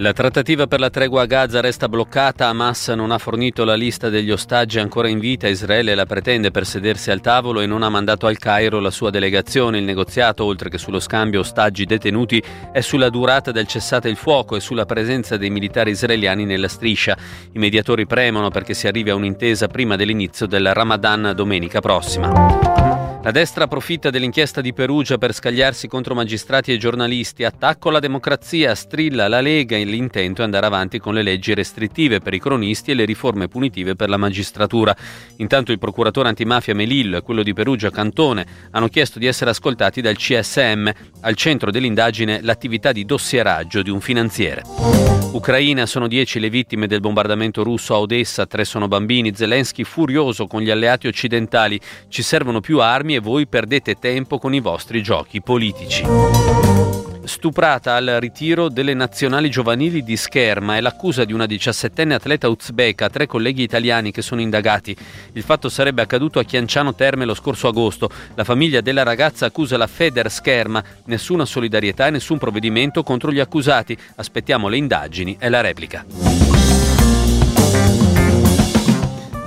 La trattativa per la tregua a Gaza resta bloccata. Hamas non ha fornito la lista degli ostaggi ancora in vita. Israele la pretende per sedersi al tavolo e non ha mandato al Cairo la sua delegazione. Il negoziato, oltre che sullo scambio ostaggi detenuti, è sulla durata del cessate il fuoco e sulla presenza dei militari israeliani nella striscia. I mediatori premono perché si arrivi a un'intesa prima dell'inizio del Ramadan domenica prossima. La destra approfitta dell'inchiesta di Perugia per scagliarsi contro magistrati e giornalisti. Attacco alla democrazia, strilla la Lega, l'intento è andare avanti con le leggi restrittive per i cronisti e le riforme punitive per la magistratura. Intanto il procuratore antimafia Melillo e quello di Perugia Cantone hanno chiesto di essere ascoltati dal CSM. Al centro dell'indagine l'attività di dossieraggio di un finanziere. Ucraina, sono 10 le vittime del bombardamento russo a Odessa, 3 sono bambini. Zelensky furioso con gli alleati occidentali. Ci servono più armi e voi perdete tempo con i vostri giochi politici. Stuprata al ritiro delle nazionali giovanili di scherma è l'accusa di una 17enne atleta uzbeka, 3 colleghi italiani che sono indagati. Il fatto sarebbe accaduto a Chianciano Terme lo scorso agosto. La famiglia della ragazza accusa la Feder Scherma. Nessuna solidarietà e nessun provvedimento contro gli accusati. Aspettiamo le indagini e la replica.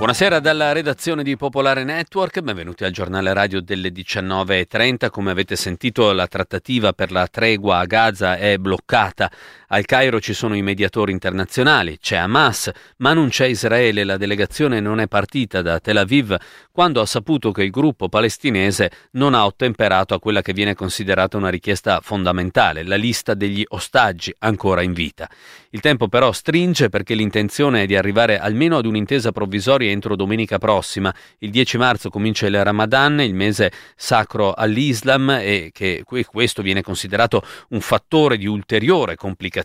Buonasera dalla redazione di Popolare Network, benvenuti al giornale radio delle 19.30. Come avete sentito, la trattativa per la tregua a Gaza è bloccata. Al Cairo ci sono i mediatori internazionali, c'è Hamas, ma non c'è Israele. La delegazione non è partita da Tel Aviv quando ha saputo che il gruppo palestinese non ha ottemperato a quella che viene considerata una richiesta fondamentale, la lista degli ostaggi ancora in vita. Il tempo però stringe perché l'intenzione è di arrivare almeno ad un'intesa provvisoria entro domenica prossima. Il 10 marzo comincia il Ramadan, il mese sacro all'Islam, e che questo viene considerato un fattore di ulteriore complicazione.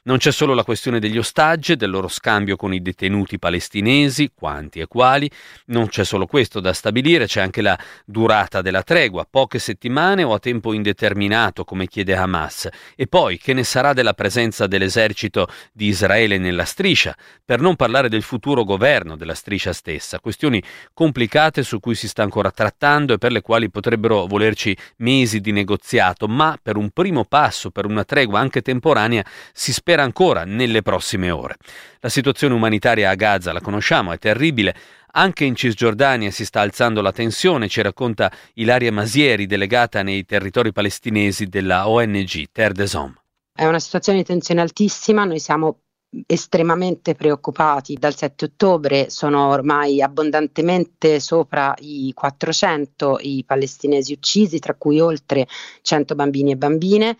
Non c'è solo la questione degli ostaggi e del loro scambio con i detenuti palestinesi, quanti e quali. Non c'è solo questo da stabilire, c'è anche la durata della tregua, poche settimane o a tempo indeterminato, come chiede Hamas. E poi, che ne sarà della presenza dell'esercito di Israele nella striscia? Per non parlare del futuro governo della striscia stessa. Questioni complicate su cui si sta ancora trattando e per le quali potrebbero volerci mesi di negoziato, ma per un primo passo, per una tregua anche temporanea, si spera ancora nelle prossime ore. La situazione umanitaria a Gaza la conosciamo, è terribile. Anche in Cisgiordania si sta alzando la tensione, ci racconta Ilaria Masieri, delegata nei territori palestinesi della ONG Terre des Hommes. È una situazione di tensione altissima, noi siamo estremamente preoccupati. Dal 7 ottobre sono ormai abbondantemente sopra i 400 i palestinesi uccisi, tra cui oltre 100 bambini e bambine.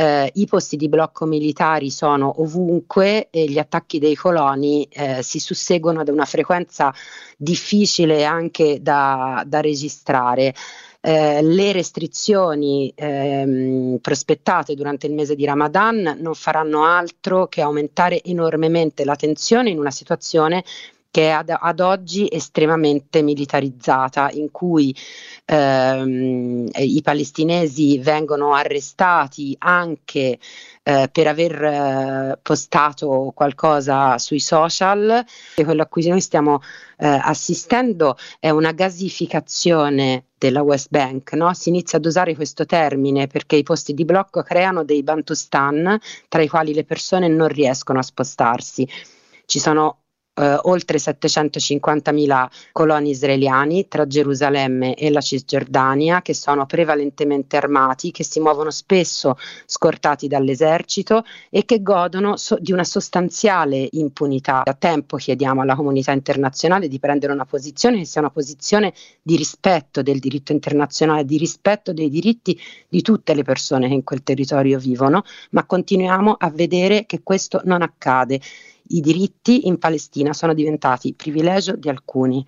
I posti di blocco militari sono ovunque e gli attacchi dei coloni si susseguono ad una frequenza difficile anche da registrare. Le restrizioni prospettate durante il mese di Ramadan non faranno altro che aumentare enormemente la tensione in una situazione che è ad oggi estremamente militarizzata, in cui i palestinesi vengono arrestati anche per aver postato qualcosa sui social. E quello a cui noi stiamo assistendo è una gasificazione della West Bank, no? Si inizia ad usare questo termine perché i posti di blocco creano dei bantustan tra i quali le persone non riescono a spostarsi. Ci sono oltre 750.000 coloni israeliani tra Gerusalemme e la Cisgiordania, che sono prevalentemente armati, che si muovono spesso scortati dall'esercito e che godono di una sostanziale impunità. Da tempo chiediamo alla comunità internazionale di prendere una posizione che sia una posizione di rispetto del diritto internazionale, di rispetto dei diritti di tutte le persone che in quel territorio vivono, ma continuiamo a vedere che questo non accade. I diritti in Palestina sono diventati privilegio di alcuni.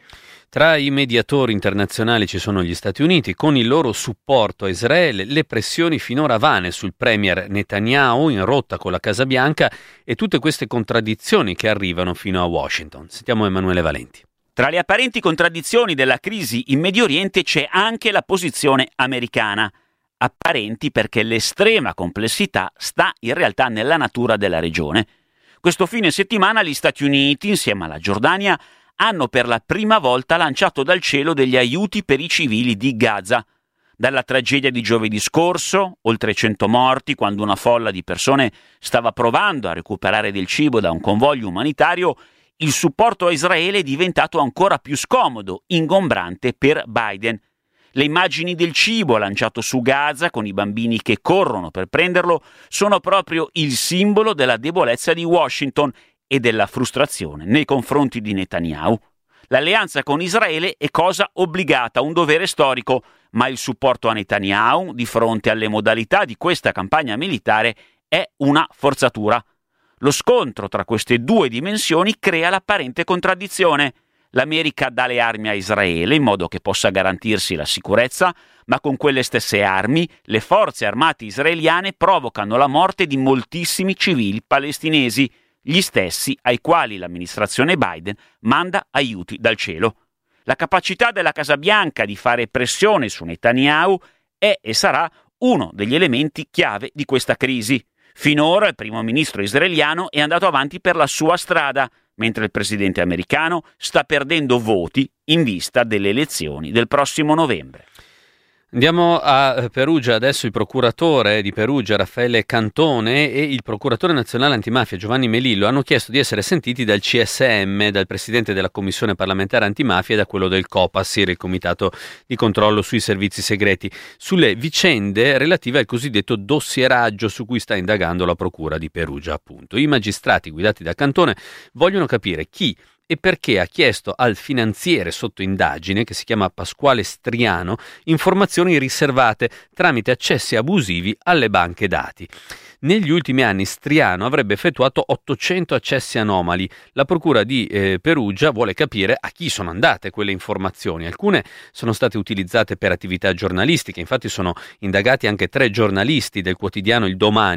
Tra i mediatori internazionali ci sono gli Stati Uniti, con il loro supporto a Israele, le pressioni finora vane sul premier Netanyahu in rotta con la Casa Bianca e tutte queste contraddizioni che arrivano fino a Washington. Sentiamo Emanuele Valenti. Tra le apparenti contraddizioni della crisi in Medio Oriente c'è anche la posizione americana. Apparenti perché l'estrema complessità sta in realtà nella natura della regione. Questo fine settimana gli Stati Uniti, insieme alla Giordania, hanno per la prima volta lanciato dal cielo degli aiuti per i civili di Gaza. dalla tragedia di giovedì scorso, oltre 100 morti, quando una folla di persone stava provando a recuperare del cibo da un convoglio umanitario, il supporto a Israele è diventato ancora più scomodo, ingombrante per Biden. Le immagini del cibo lanciato su Gaza, con i bambini che corrono per prenderlo, sono proprio il simbolo della debolezza di Washington e della frustrazione nei confronti di Netanyahu. L'alleanza con Israele è cosa obbligata, un dovere storico, ma il supporto a Netanyahu di fronte alle modalità di questa campagna militare è una forzatura. Lo scontro tra queste due dimensioni crea l'apparente contraddizione. L'America dà le armi a Israele in modo che possa garantirsi la sicurezza, ma con quelle stesse armi le forze armate israeliane provocano la morte di moltissimi civili palestinesi, gli stessi ai quali l'amministrazione Biden manda aiuti dal cielo. La capacità della Casa Bianca di fare pressione su Netanyahu è e sarà uno degli elementi chiave di questa crisi. Finora il primo ministro israeliano è andato avanti per la sua strada, mentre il presidente americano sta perdendo voti in vista delle elezioni del prossimo novembre. Andiamo a Perugia, adesso il procuratore di Perugia Raffaele Cantone e il procuratore nazionale antimafia Giovanni Melillo hanno chiesto di essere sentiti dal CSM, dal presidente della commissione parlamentare antimafia e da quello del COPAS, il comitato di controllo sui servizi segreti, sulle vicende relative al cosiddetto dossieraggio su cui sta indagando la procura di Perugia appunto. I magistrati guidati da Cantone vogliono capire chi e perché ha chiesto al finanziere sotto indagine, che si chiama Pasquale Striano, informazioni riservate tramite accessi abusivi alle banche dati. Negli ultimi anni Striano avrebbe effettuato 800 accessi anomali. La procura di Perugia vuole capire a chi sono andate quelle informazioni. Alcune sono state utilizzate per attività giornalistiche, infatti sono indagati anche 3 giornalisti del quotidiano Il Domani,